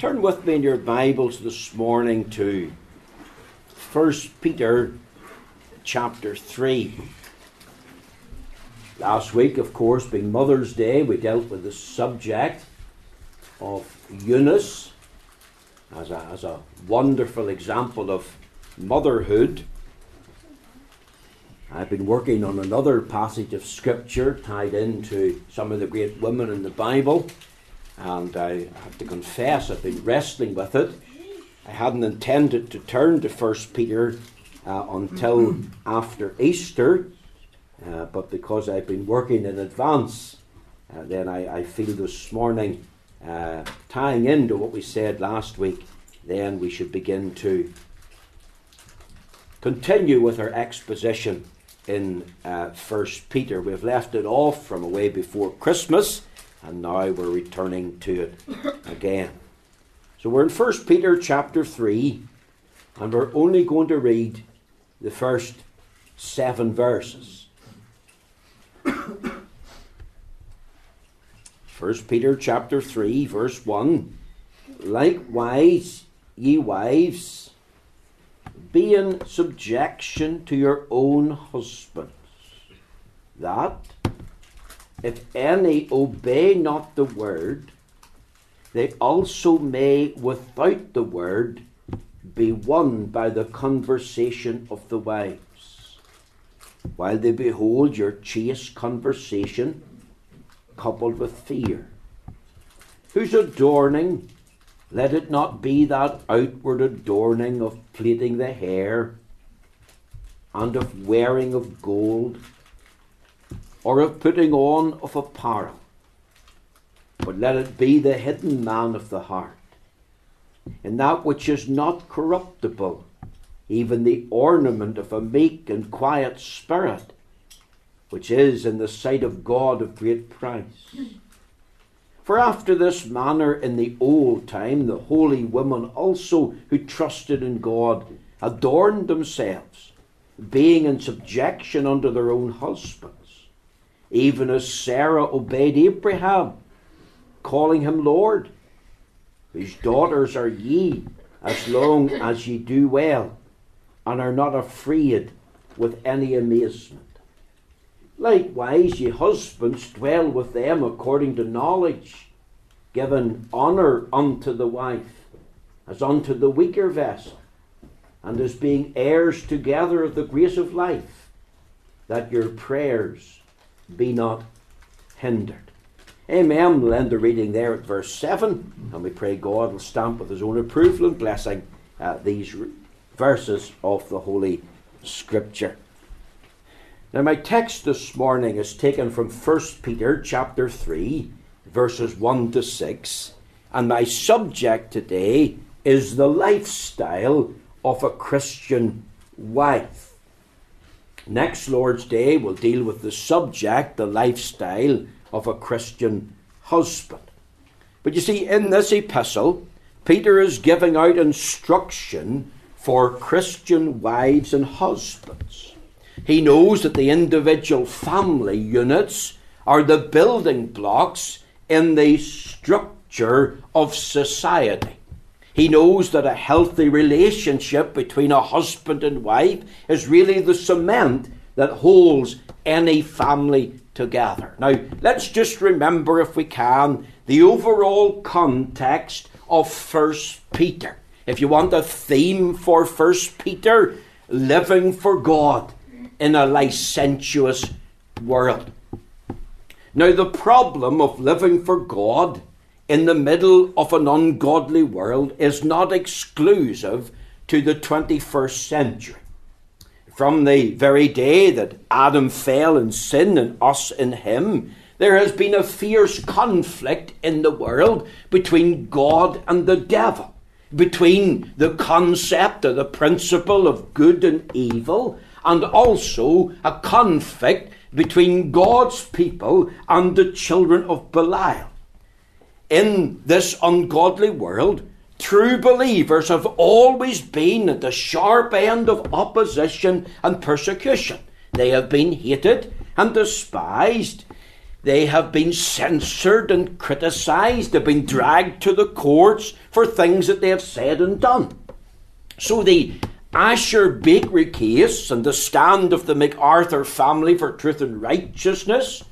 Turn with me in your Bibles this morning to 1 Peter chapter 3. Last week, of course, being Mother's Day, we dealt with the subject of Eunice as a wonderful example of motherhood. I've been working on another passage of Scripture tied into some of the great women in the Bible. And I have to confess, I've been wrestling with it. I hadn't intended to turn to 1 Peter until after Easter, but because I've been working in advance, then I feel this morning, tying into what we said last week, then we should begin to continue with our exposition in 1 Peter. We've left it off from away before Christmas, and now we're returning to it again. So we're in 1 Peter chapter 3, and we're only going to read the first 7 verses. 1 Peter chapter 3, verse 1. Likewise, ye wives, be in subjection to your own husbands, that if any obey not the word, they also may without the word be won by the conversation of the wives, while they behold your chaste conversation coupled with fear, whose adorning, let it not be that outward adorning of plaiting the hair and of wearing of gold, or of putting on of apparel, but let it be the hidden man of the heart, in that which is not corruptible, even the ornament of a meek and quiet spirit, which is in the sight of God of great price. For after this manner in the old time the holy women also, who trusted in God, adorned themselves, being in subjection unto their own husbands, even as Sarah obeyed Abraham, calling him Lord, whose daughters are ye, as long as ye do well, and are not afraid with any amazement. Likewise, ye husbands, dwell with them according to knowledge, giving honour unto the wife, as unto the weaker vessel, and as being heirs together of the grace of life, that your prayers be not hindered. Amen. We'll end the reading there at verse 7, and we pray God will stamp with his own approval and blessing these verses of the Holy Scripture. Now my text this morning is taken from 1 Peter chapter 3, verses 1 to 6, and my subject today is the lifestyle of a Christian wife. Next Lord's Day, we'll deal with the subject, the lifestyle of a Christian husband. But you see, in this epistle, Peter is giving out instruction for Christian wives and husbands. He knows that the individual family units are the building blocks in the structure of society. He knows that a healthy relationship between a husband and wife is really the cement that holds any family together. Now, let's just remember, if we can, the overall context of 1 Peter. If you want a theme for 1 Peter, living for God in a licentious world. Now, the problem of living for God in the middle of an ungodly world is not exclusive to the 21st century. From the very day that Adam fell in sin and us in him, there has been a fierce conflict in the world between God and the devil, between the concept or the principle of good and evil, and also a conflict between God's people and the children of Belial. In this ungodly world, true believers have always been at the sharp end of opposition and persecution. They have been hated and despised, They have been censored and criticised. They've been dragged to the courts for things that they have said and done. So the Asher Bakery case and the stand of the MacArthur family for truth and righteousness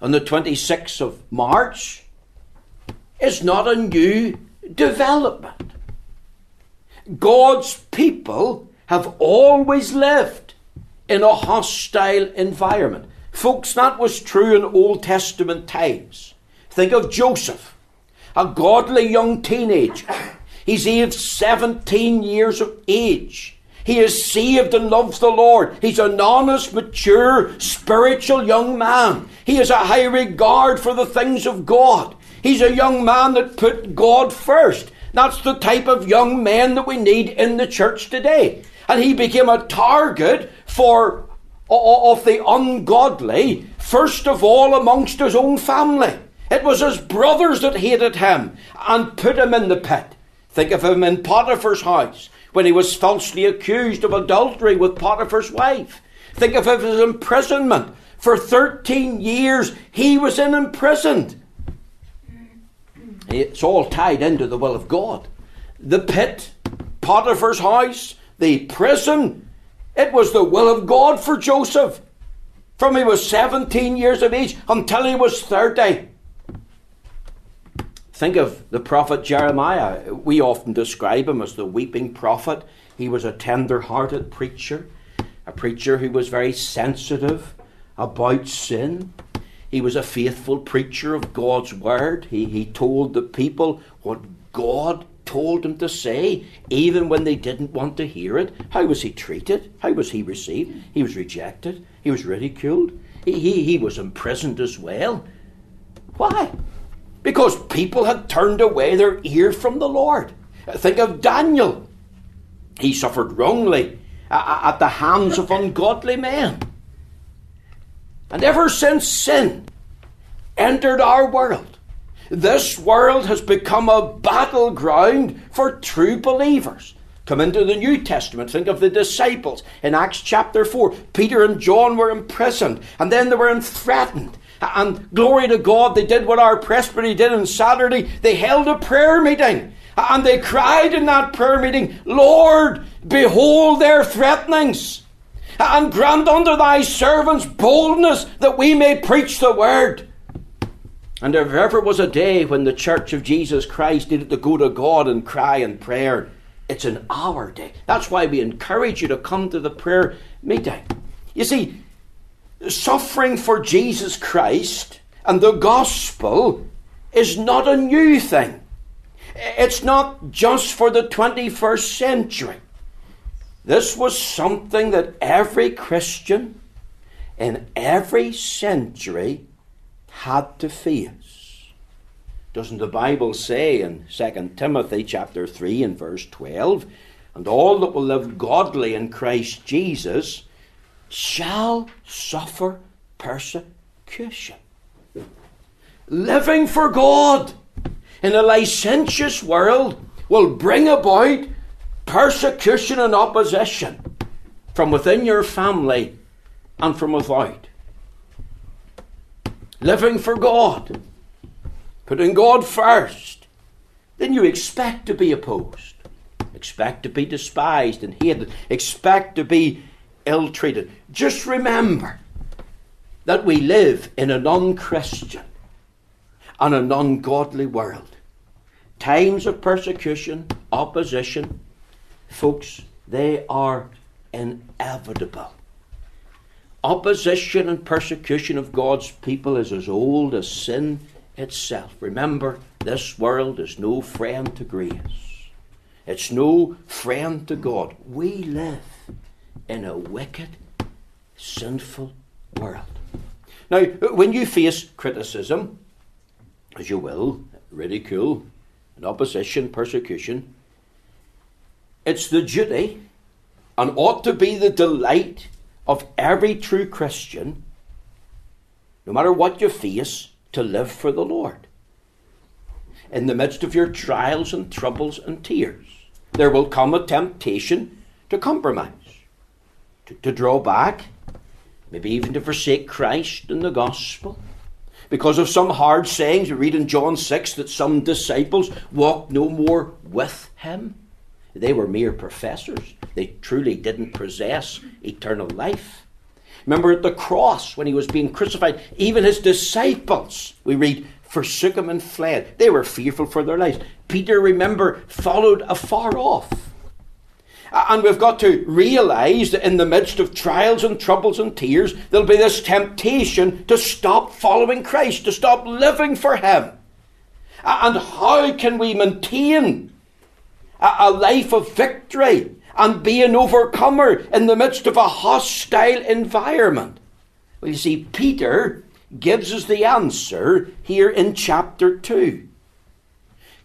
on the 26th of March is not a new development. God's people have always lived in a hostile environment. Folks, that was true in Old Testament times. Think of Joseph, a godly young teenager. He's aged 17 years of age. He is saved and loves the Lord. He's an honest, mature, spiritual young man. He has a high regard for the things of God. He's a young man that put God first. That's the type of young men that we need in the church today. And he became a target of the ungodly, first of all amongst his own family. It was his brothers that hated him and put him in the pit. Think of him in Potiphar's house when he was falsely accused of adultery with Potiphar's wife. Think of his imprisonment. For 13 years he was imprisoned. It's all tied into the will of God. The pit, Potiphar's house, the prison. It was the will of God for Joseph from he was 17 years of age until he was 30. Think of the prophet Jeremiah. We often describe him as the weeping prophet. He was a tender-hearted preacher, a preacher who was very sensitive about sin. He was a faithful preacher of God's word. He told the people what God told him to say, even when they didn't want to hear it. How was he treated? How was he received? He was rejected. He was ridiculed. He was imprisoned as well. Why? Because people had turned away their ear from the Lord. Think of Daniel. He suffered wrongly at the hands of ungodly men. And ever since sin entered our world, this world has become a battleground for true believers. Come into the New Testament. Think of the disciples in Acts chapter 4. Peter and John were imprisoned, and then they were threatened. And glory to God, they did what our presbytery did on Saturday. They held a prayer meeting, and they cried in that prayer meeting, "Lord, behold their threatenings, and grant unto thy servants boldness that we may preach the word." And if ever was a day when the Church of Jesus Christ needed to go to God and cry in prayer, it's an hour day. That's why we encourage you to come to the prayer meeting. You see, suffering for Jesus Christ and the gospel is not a new thing. It's not just for the 21st century. This was something that every Christian in every century had to face. Doesn't the Bible say in 2 Timothy chapter 3 and verse 12, "And all that will live godly in Christ Jesus shall suffer persecution." Living for God in a licentious world will bring about persecution and opposition from within your family and from without. Living for God, putting God first, then you expect to be opposed, expect to be despised and hated, expect to be ill-treated. Just remember that we live in an un-Christian and an ungodly world. Times of persecution, opposition, folks, they are inevitable. Opposition and persecution of God's people is as old as sin itself. Remember, this world is no friend to grace. It's no friend to God. We live in a wicked, sinful world. Now, when you face criticism, as you will, ridicule, and opposition, persecution, it's the duty and ought to be the delight of every true Christian, no matter what you face, to live for the Lord. In the midst of your trials and troubles and tears, there will come a temptation to compromise, to draw back, maybe even to forsake Christ and the gospel. Because of some hard sayings, we read in John 6 that some disciples walked no more with him. They were mere professors. They truly didn't possess eternal life. Remember at the cross, when he was being crucified, even his disciples, we read, forsook him and fled. They were fearful for their lives. Peter, remember, followed afar off. And we've got to realize that in the midst of trials and troubles and tears, there'll be this temptation to stop following Christ, to stop living for him. And how can we maintain a life of victory and be an overcomer in the midst of a hostile environment? Well, you see, Peter gives us the answer here in chapter 2.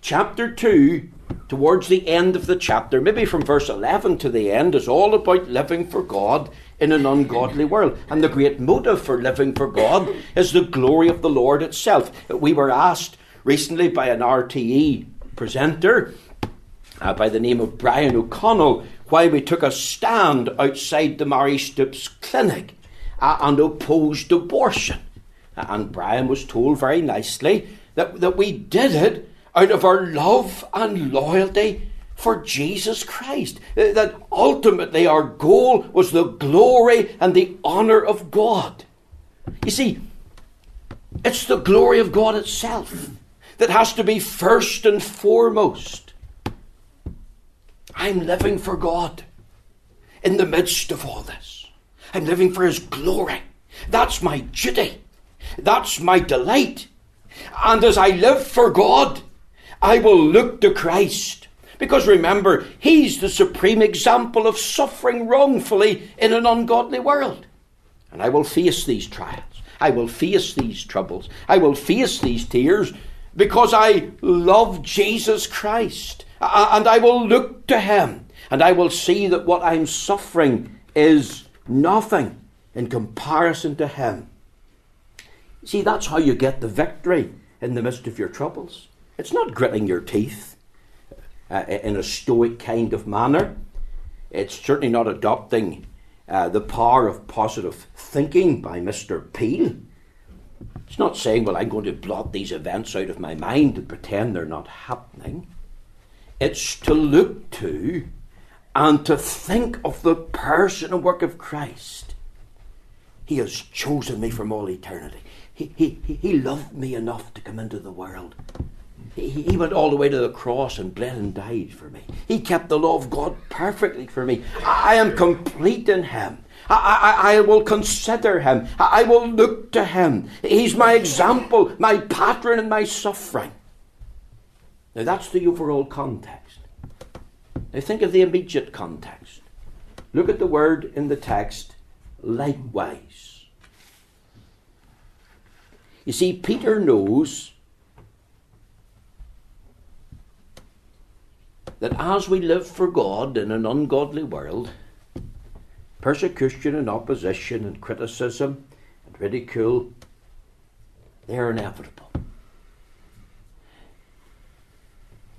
Chapter 2, towards the end of the chapter, maybe from verse 11 to the end, is all about living for God in an ungodly world. And the great motive for living for God is the glory of the Lord itself. We were asked recently by an RTE presenter by the name of Brian O'Connell why we took a stand outside the Marie Stopes clinic and opposed abortion. And Brian was told very nicely that we did it out of our love and loyalty for Jesus Christ. That ultimately our goal was the glory and the honour of God. You see, it's the glory of God itself that has to be first and foremost. I'm living for God in the midst of all this. I'm living for his glory. That's my duty. That's my delight. And as I live for God, I will look to Christ. Because remember, he's the supreme example of suffering wrongfully in an ungodly world. And I will face these trials. I will face these troubles. I will face these tears because I love Jesus Christ. And I will look to him. And I will see that what I'm suffering is nothing in comparison to him. See, that's how you get the victory in the midst of your troubles. It's not gritting your teeth in a stoic kind of manner. It's certainly not adopting the power of positive thinking by Mr. Peale. It's not saying, well, I'm going to blot these events out of my mind and pretend they're not happening. It's to look to and to think of the person and work of Christ. He has chosen me from all eternity. He loved me enough to come into the world. He went all the way to the cross and bled and died for me. He kept the law of God perfectly for me. I am complete in him. I will consider him. I will look to him. He's my example, my pattern and my suffering. Now that's the overall context. Now think of the immediate context. Look at the word in the text, likewise. You see, Peter knows that as we live for God in an ungodly world, persecution and opposition and criticism and ridicule, they are inevitable.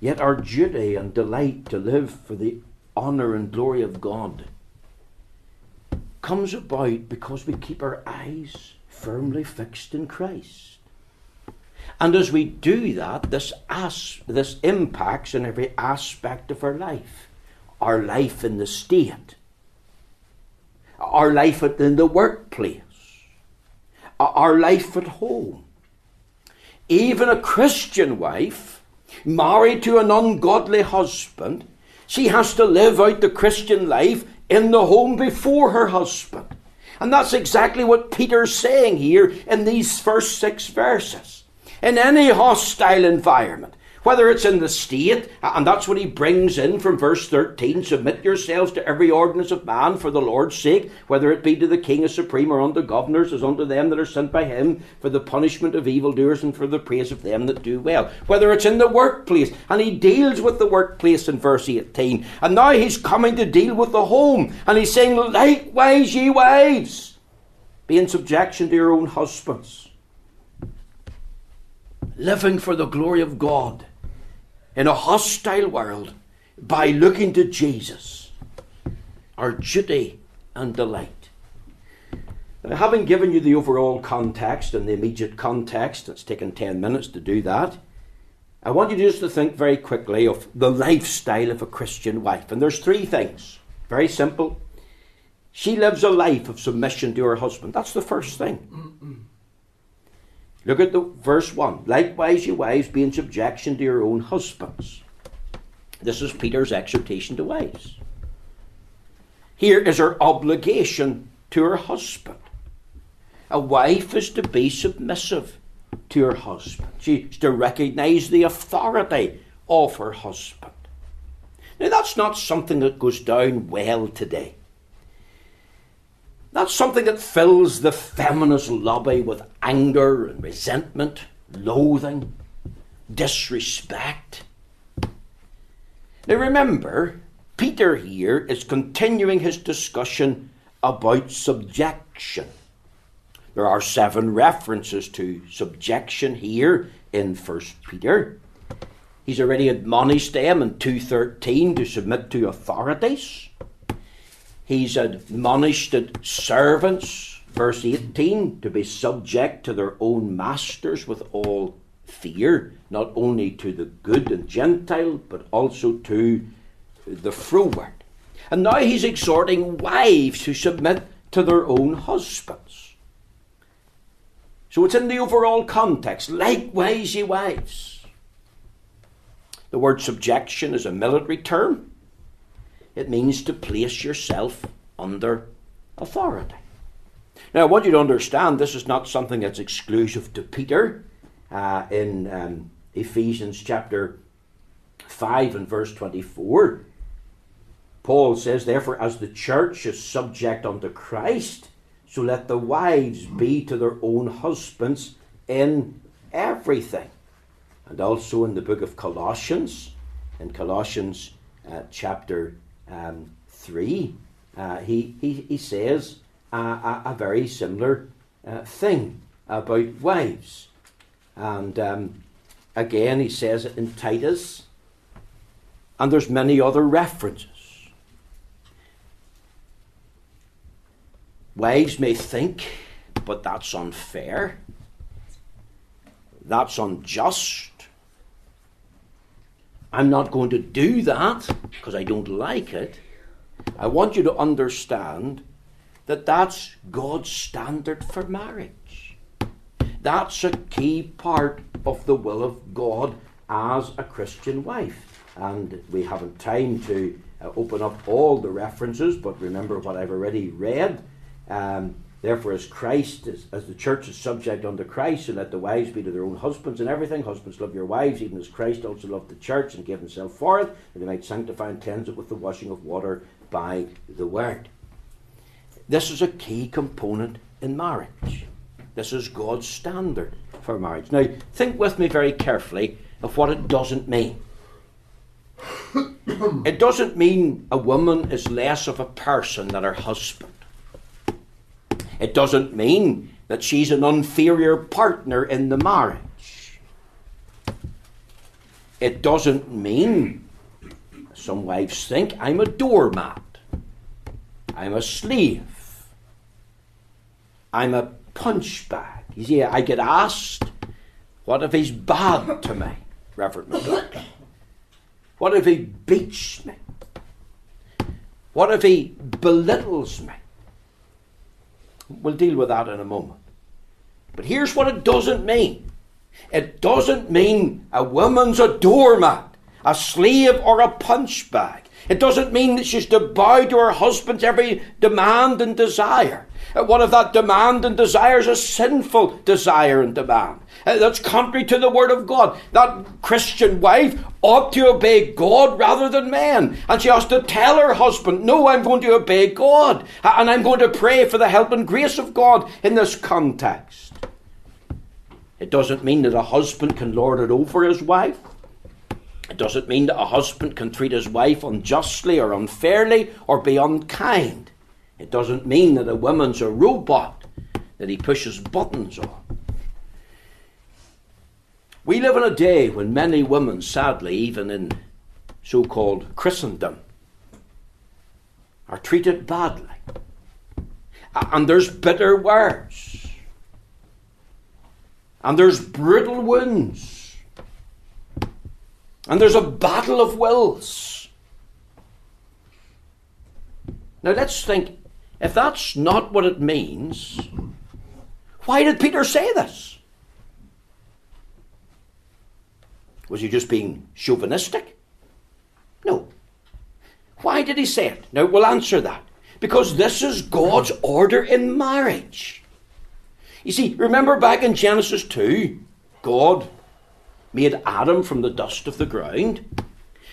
Yet our duty and delight to live for the honour and glory of God comes about because we keep our eyes firmly fixed in Christ. And as we do that, this impacts in every aspect of our life in the state, our life in the workplace, our life at home. Even a Christian wife married to an ungodly husband, she has to live out the Christian life in the home before her husband. And that's exactly what Peter's saying here in these first 6 verses. In any hostile environment, whether it's in the state, and that's what he brings in from verse 13, submit yourselves to every ordinance of man for the Lord's sake, whether it be to the king as supreme or unto governors as unto them that are sent by him for the punishment of evildoers and for the praise of them that do well. Whether it's in the workplace, and he deals with the workplace in verse 18, and now he's coming to deal with the home, and he's saying, likewise ye wives, be in subjection to your own husbands. Living for the glory of God in a hostile world by looking to Jesus, our duty and delight. Having given you the overall context and the immediate context, it's taken 10 minutes to do that, I want you just to think very quickly of the lifestyle of a Christian wife. And there's three things. Very simple. She lives a life of submission to her husband. That's the first thing. Look at the verse 1. Likewise, you wives, be in subjection to your own husbands. This is Peter's exhortation to wives. Here is her obligation to her husband. A wife is to be submissive to her husband. She's to recognize the authority of her husband. Now, that's not something that goes down well today. That's something that fills the feminist lobby with anger and resentment, loathing, disrespect. Now, remember, Peter here is continuing his discussion about subjection. There are 7 references to subjection here in 1 Peter. He's already admonished them in 2:13 to submit to authorities. He's admonished servants, verse 18, to be subject to their own masters with all fear, not only to the good and Gentile, but also to the froward. And now he's exhorting wives to submit to their own husbands. So it's in the overall context. Likewise, ye wives. The word subjection is a military term. It means to place yourself under authority. Now, I want you to understand this is not something that's exclusive to Peter. In Ephesians chapter 5 and verse 24, Paul says, therefore, as the church is subject unto Christ, so let the wives be to their own husbands in everything. And also in the book of Colossians, in Colossians chapter 3, he says a very similar thing about wives. And again, he says it in Titus. And there's many other references. Wives may think, but that's unfair, that's unjust, I'm not going to do that because I don't like it. I want you to understand that that's God's standard for marriage. That's a key part of the will of God as a Christian wife. And we haven't time to open up all the references, but remember what I've already read. Therefore, as the church is subject unto Christ, and let the wives be to their own husbands and everything. Husbands, love your wives, even as Christ also loved the church and gave himself for it, that they might sanctify and cleanse it with the washing of water by the word. This is a key component in marriage. This is God's standard for marriage. Now, think with me very carefully of what it doesn't mean. It doesn't mean a woman is less of a person than her husband. It doesn't mean that she's an inferior partner in the marriage. It doesn't mean, some wives think, I'm a doormat. I'm a slave. I'm a punchbag. You see, I get asked, what if he's bad to me, Reverend McLaughlin? What if he beats me? What if he belittles me? We'll deal with that in a moment. But here's what it doesn't mean. It doesn't mean a woman's a doormat, a slave or a punchbag. It doesn't mean that she's to bow to her husband's every demand and desire. What if that demand and desire is a sinful desire and demand? That's contrary to the word of God. That Christian wife ought to obey God rather than men. And she has to tell her husband, no, I'm going to obey God. And I'm going to pray for the help and grace of God in this context. It doesn't mean that a husband can lord it over his wife. It doesn't mean that a husband can treat his wife unjustly or unfairly or be unkind. It doesn't mean that a woman's a robot that he pushes buttons on. We live in a day when many women, sadly, even in so-called Christendom, are treated badly. And there's bitter words. And there's brutal wounds. And there's a battle of wills. Now let's think, if that's not what it means, why did Peter say this? Was he just being chauvinistic? No. Why did he say it? Now we'll answer that. Because this is God's order in marriage. You see, remember back in Genesis 2, God made Adam from the dust of the ground.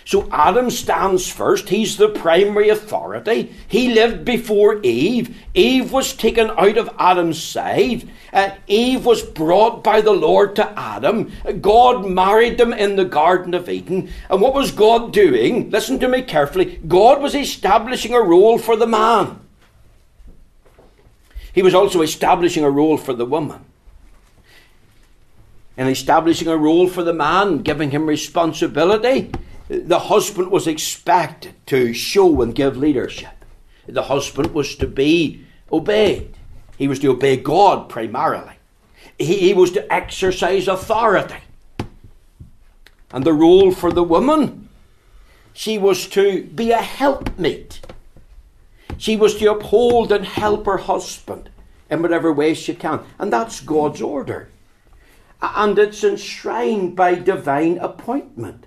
So Adam stands first. He's the primary authority. He lived before Eve. Eve was taken out of Adam's side. Eve was brought by the Lord to Adam. God married them in the Garden of Eden. And what was God doing? Listen to me carefully. God was establishing a role for the man. He was also establishing a role for the woman. In establishing a role for the man, giving him responsibility, the husband was expected to show and give leadership. The husband was to be obeyed. He was to obey God primarily. He was to exercise authority. And the role for the woman, she was to be a helpmeet. She was to uphold and help her husband in whatever way she can. And that's God's order. And it's enshrined by divine appointment.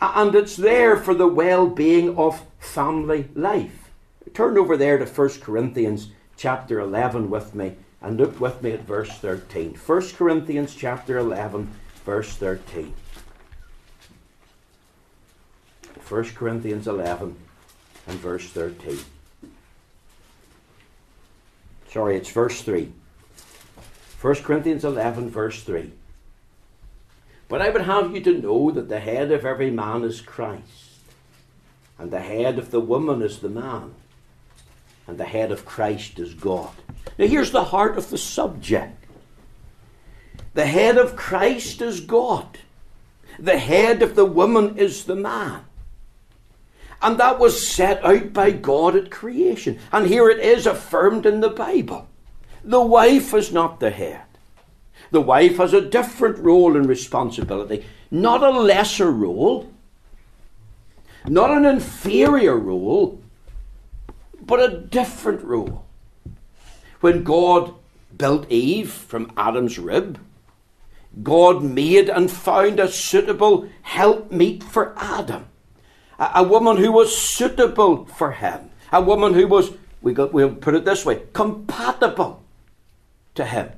And it's there for the well-being of family life. Turn over there to 1 Corinthians chapter 11 with me and look with me at verse 13. 1 Corinthians chapter 11, verse 13. 1 Corinthians 11 and verse 13. Sorry, it's verse 3. 1 Corinthians 11, verse 3. But I would have you to know that the head of every man is Christ, and the head of the woman is the man, and the head of Christ is God. Now here's the heart of the subject. The head of Christ is God. The head of the woman is the man. And that was set out by God at creation. And here it is affirmed in the Bible. The wife is not the head. The wife has a different role and responsibility, not a lesser role, not an inferior role, but a different role. When God built Eve from Adam's rib, God made and found a suitable helpmeet for Adam, a woman who was suitable for him, a woman who was, we'll put it this way, compatible to him.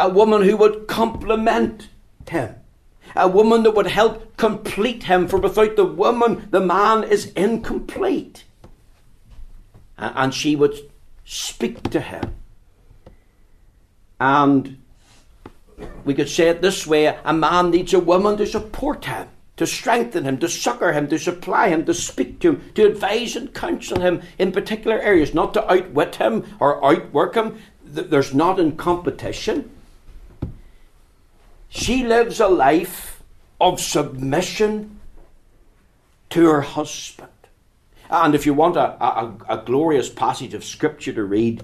A woman who would complement him. A woman that would help complete him. For without the woman, the man is incomplete. And she would speak to him. And we could say it this way. A man needs a woman to support him, to strengthen him, to succor him, to supply him, to speak to him, to advise and counsel him in particular areas. Not to outwit him or outwork him. There's not in competition. She lives a life of submission to her husband. And if you want a glorious passage of scripture to read,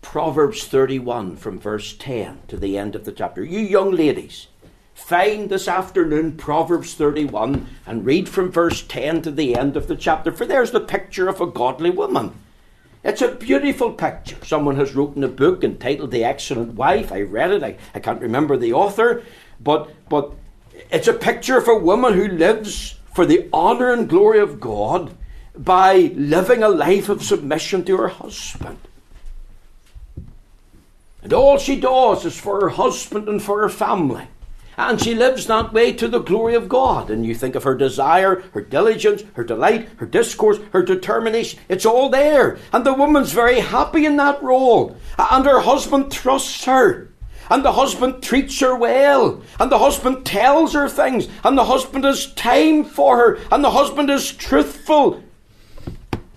Proverbs 31 from verse 10 to the end of the chapter. You young ladies, find this afternoon Proverbs 31 and read from verse 10 to the end of the chapter. For there's the picture of a godly woman. It's a beautiful picture. Someone has written a book entitled The Excellent Wife. I read it. I can't remember the author. But it's a picture of a woman who lives for the honour and glory of God by living a life of submission to her husband. And all she does is for her husband and for her family. And she lives that way to the glory of God. And you think of her desire, her diligence, her delight, her discourse, her determination. It's all there. And the woman's very happy in that role. And her husband trusts her. And the husband treats her well. And the husband tells her things. And the husband has time for her. And the husband is truthful.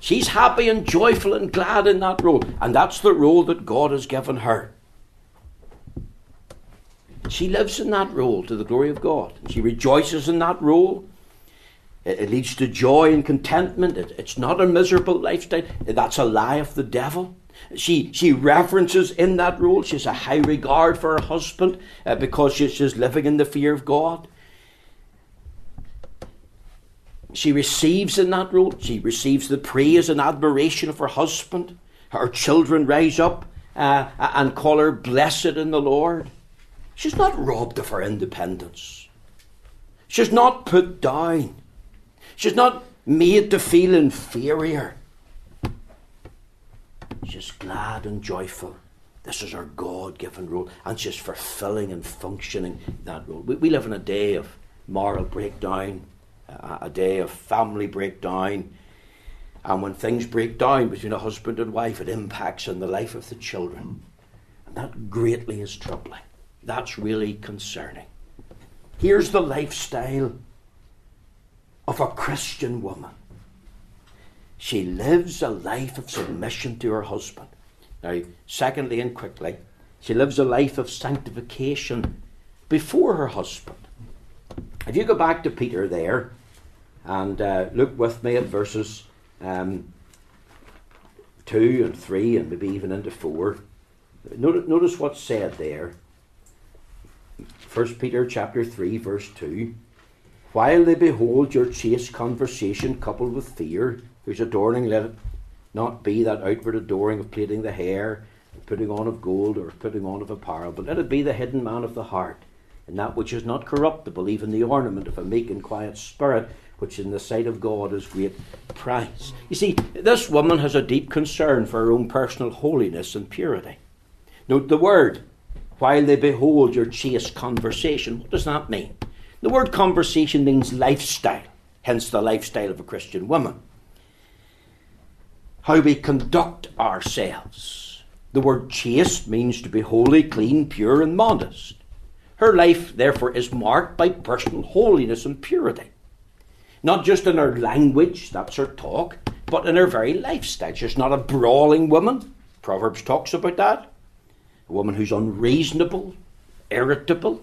She's happy and joyful and glad in that role. And that's the role that God has given her. She lives in that role to the glory of God. And she rejoices in that role. It leads to joy and contentment. It's not a miserable lifestyle. That's a lie of the devil. She references in that role, she has a high regard for her husband because she's living in the fear of God. She receives in that role, she receives the praise and admiration of her husband. Her children rise up and call her blessed in the Lord. She's not robbed of her independence. She's not put down. She's not made to feel inferior. She's glad and joyful. This is her God-given role, and she's fulfilling and functioning that role. We live in a day of moral breakdown, a day of family breakdown, and when things break down between a husband and wife, it impacts on the life of the children, and that greatly is troubling. That's really concerning. Here's the lifestyle of a Christian woman. She lives a life of submission to her husband. Now, secondly and quickly, she lives a life of sanctification before her husband. If you go back to Peter there and look with me at verses 2 and 3 and maybe even into 4, notice what's said there. 1 Peter chapter 3, verse 2. While they behold your chaste conversation coupled with fear, whose adorning let it not be that outward adoring of plaiting the hair, and putting on of gold, or putting on of apparel, but let it be the hidden man of the heart, and that which is not corruptible, even the ornament of a meek and quiet spirit, which in the sight of God is great price. You see, this woman has a deep concern for her own personal holiness and purity. Note the word, while they behold your chaste conversation. What does that mean? The word conversation means lifestyle, hence the lifestyle of a Christian woman. How we conduct ourselves. The word chaste means to be holy, clean, pure, and modest. Her life, therefore, is marked by personal holiness and purity. Not just in her language, that's her talk, but in her very lifestyle. She's not a brawling woman. Proverbs talks about that. A woman who's unreasonable, irritable,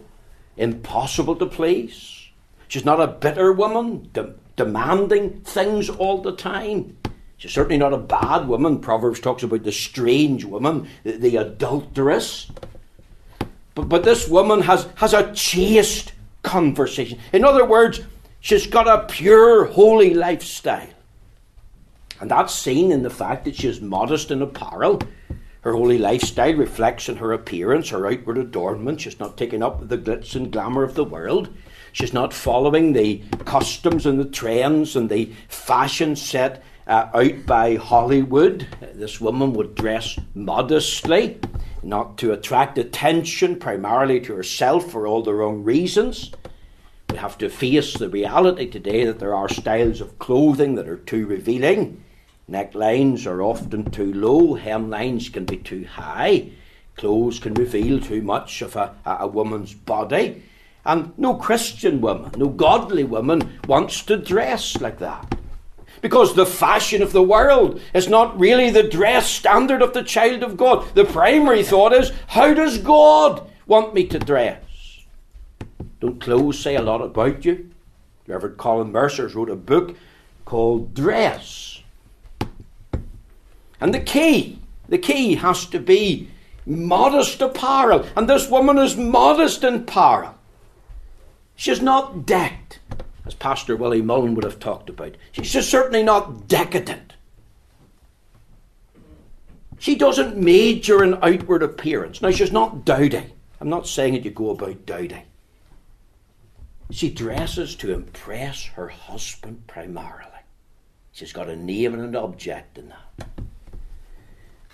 impossible to please. She's not a bitter woman, demanding things all the time. She's certainly not a bad woman. Proverbs talks about the strange woman, the adulteress. But this woman has a chaste conversation. In other words, she's got a pure, holy lifestyle. And that's seen in the fact that she is modest in apparel. Her holy lifestyle reflects in her appearance, her outward adornment. She's not taken up with the glitz and glamour of the world. She's not following the customs and the trends and the fashion set out by Hollywood. This woman would dress modestly, not to attract attention primarily to herself for all the wrong reasons. We have to face the reality today that there are styles of clothing that are too revealing. Necklines are often too low, hemlines can be too high, clothes can reveal too much of a woman's body. And no Christian woman, no godly woman wants to dress like that. Because the fashion of the world is not really the dress standard of the child of God. The primary thought is, how does God want me to dress? Don't clothes say a lot about you? Reverend Colin Mercer wrote a book called Dress. And the key has to be modest apparel. And this woman is modest in apparel. She's not decked, as Pastor Willie Mullen would have talked about. She's certainly not decadent. She doesn't major in outward appearance. Now, she's not dowdy. I'm not saying that you go about dowdy. She dresses to impress her husband primarily. She's got a name and an object in that.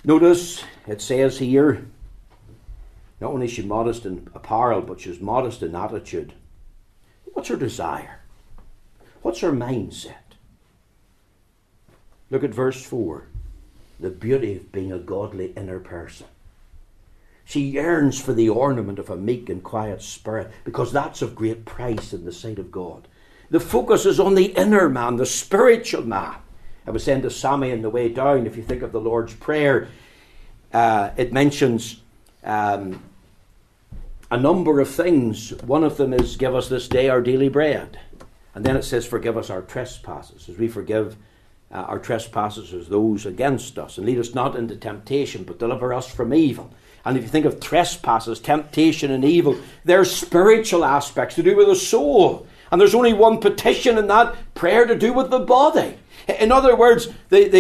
Notice it says here, not only is she modest in apparel, but she's modest in attitude. What's her desire? What's her mindset? Look at verse 4. The beauty of being a godly inner person. She yearns for the ornament of a meek and quiet spirit, because that's of great price in the sight of God. The focus is on the inner man, the spiritual man. I was saying to Sammy on the way down, if you think of the Lord's Prayer, it mentions a number of things. One of them is, give us this day our daily bread. And then it says, forgive us our trespasses, as we forgive our trespasses as those against us. And lead us not into temptation, but deliver us from evil. And if you think of trespasses, temptation and evil, they're spiritual aspects to do with the soul. And there's only one petition in that prayer to do with the body. In other words, the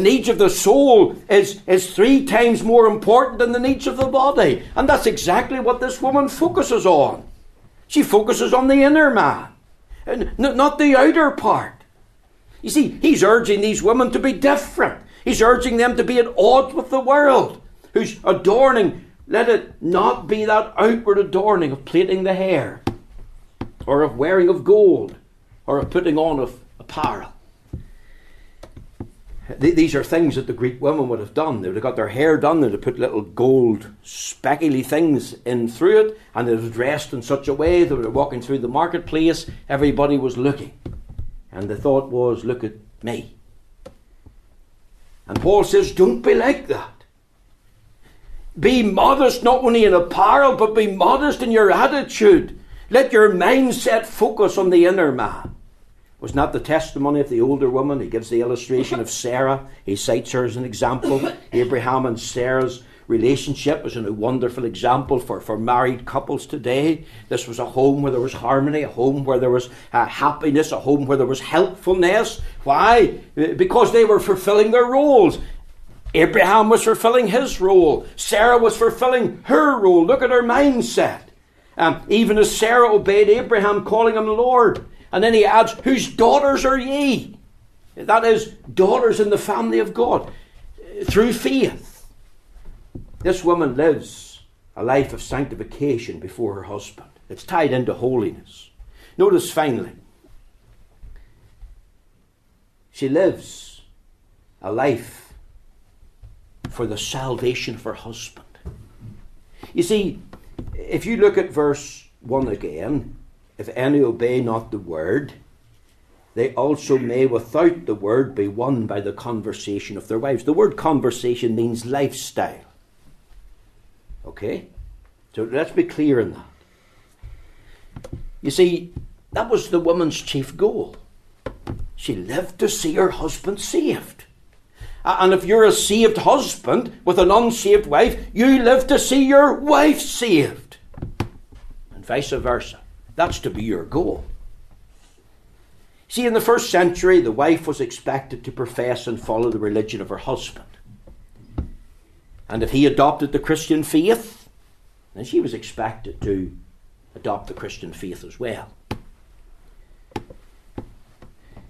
needs of the soul is 3 times more important than the needs of the body. And that's exactly what this woman focuses on. She focuses on the inner man, and not the outer part. You see, he's urging these women to be different. He's urging them to be at odds with the world, whose adorning, let it not be that outward adorning of plaiting the hair, or of wearing of gold, or of putting on of apparel. These are things that the Greek women would have done. They would have got their hair done, they would have put little gold speckly things in through it, and they were dressed in such a way that they were walking through the marketplace, everybody was looking. And the thought was, look at me. And Paul says, don't be like that. Be modest not only in apparel, but be modest in your attitude. Let your mindset focus on the inner man. Was not the testimony of the older woman? He gives the illustration of Sarah. He cites her as an example. Abraham and Sarah's relationship is a wonderful example for married couples today. This was a home where there was harmony, a home where there was happiness, a home where there was helpfulness. Why? Because they were fulfilling their roles. Abraham was fulfilling his role. Sarah was fulfilling her role. Look at her mindset. Even as Sarah obeyed Abraham, calling him Lord. And then he adds, whose daughters are ye? That is, daughters in the family of God. Through faith. This woman lives a life of sanctification before her husband. It's tied into holiness. Notice finally, she lives a life for the salvation of her husband. You see, if you look at verse 1 again, if any obey not the word, they also may without the word be won by the conversation of their wives. The word conversation means lifestyle. Okay? So let's be clear in that. You see, that was the woman's chief goal. She lived to see her husband saved. And if you're a saved husband with an unsaved wife, you live to see your wife saved. And vice versa. That's to be your goal. See, in the first century, the wife was expected to profess and follow the religion of her husband. And if he adopted the Christian faith, then she was expected to adopt the Christian faith as well.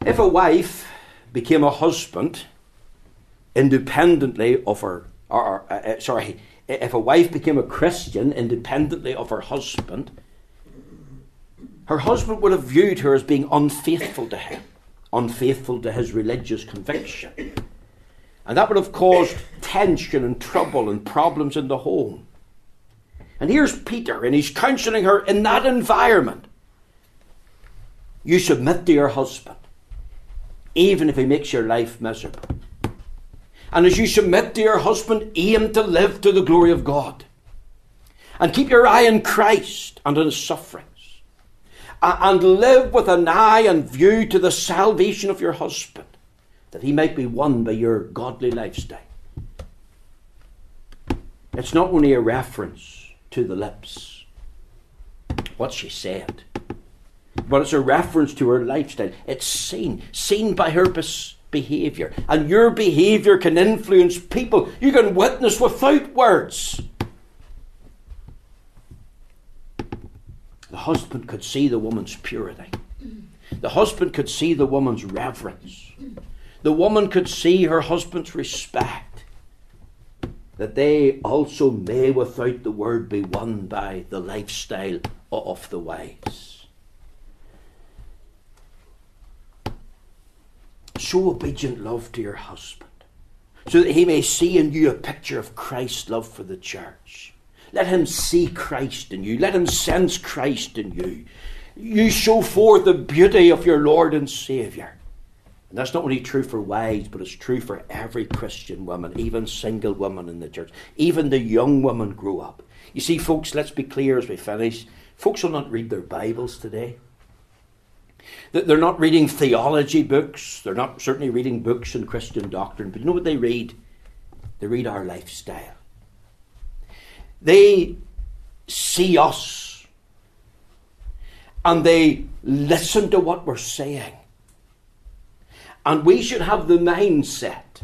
If a wife became a husband... independently of her, if a wife became a Christian independently of her husband would have viewed her as being unfaithful to him, unfaithful to his religious conviction. And that would have caused tension and trouble and problems in the home. And here's Peter, and he's counseling her in that environment. You submit to your husband, even if he makes your life miserable. And as you submit to your husband, aim to live to the glory of God. And keep your eye on Christ and on his sufferings. And live with an eye and view to the salvation of your husband, that he might be won by your godly lifestyle. It's not only a reference to the lips, what she said, but it's a reference to her lifestyle. It's seen by her behavior, and your behavior can influence people. You can witness without words. The husband could see the woman's purity. The husband could see the woman's reverence. The woman could see her husband's respect. That they also may without the word be won by the lifestyle of the wives. Show obedient love to your husband, so that he may see in you a picture of Christ's love for the church. Let him see Christ in you. Let him sense Christ in you. You show forth the beauty of your Lord and Saviour. And that's not only true for wives, but it's true for every Christian woman, even single women in the church. Even the young women grow up. You see, folks, let's be clear as we finish. Folks will not read their Bibles today. They're not reading theology books. They're not certainly reading books on Christian doctrine. But you know what they read? They read our lifestyle. They see us. And they listen to what we're saying. And we should have the mindset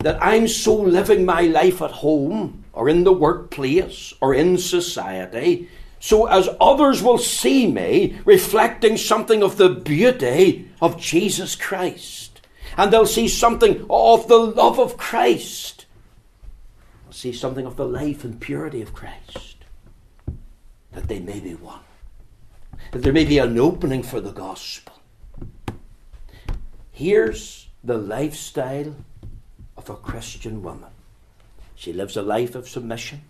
that I'm so living my life at home or in the workplace or in society so as others will see me reflecting something of the beauty of Jesus Christ. And they'll see something of the love of Christ. They'll see something of the life and purity of Christ. That they may be one. That there may be an opening for the gospel. Here's the lifestyle of a Christian woman. She lives a life of submission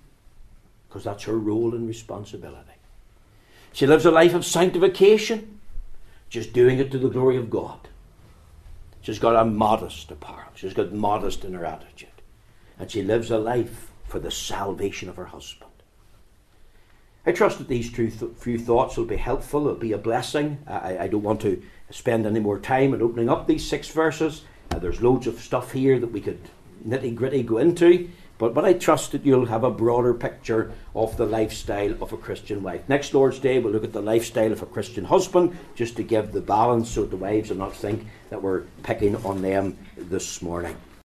because that's her role and responsibility. She lives a life of sanctification, just doing it to the glory of God. She's got a modest apparel. She's got modest in her attitude. And she lives a life for the salvation of her husband. I trust that these few thoughts will be helpful. It'll be a blessing. I don't want to spend any more time in opening up these 6 verses. There's loads of stuff here that we could nitty-gritty go into, but I trust that you'll have a broader picture of the lifestyle of a Christian wife. Next Lord's Day, we'll look at the lifestyle of a Christian husband, just to give the balance so the wives will not think that we're picking on them this morning.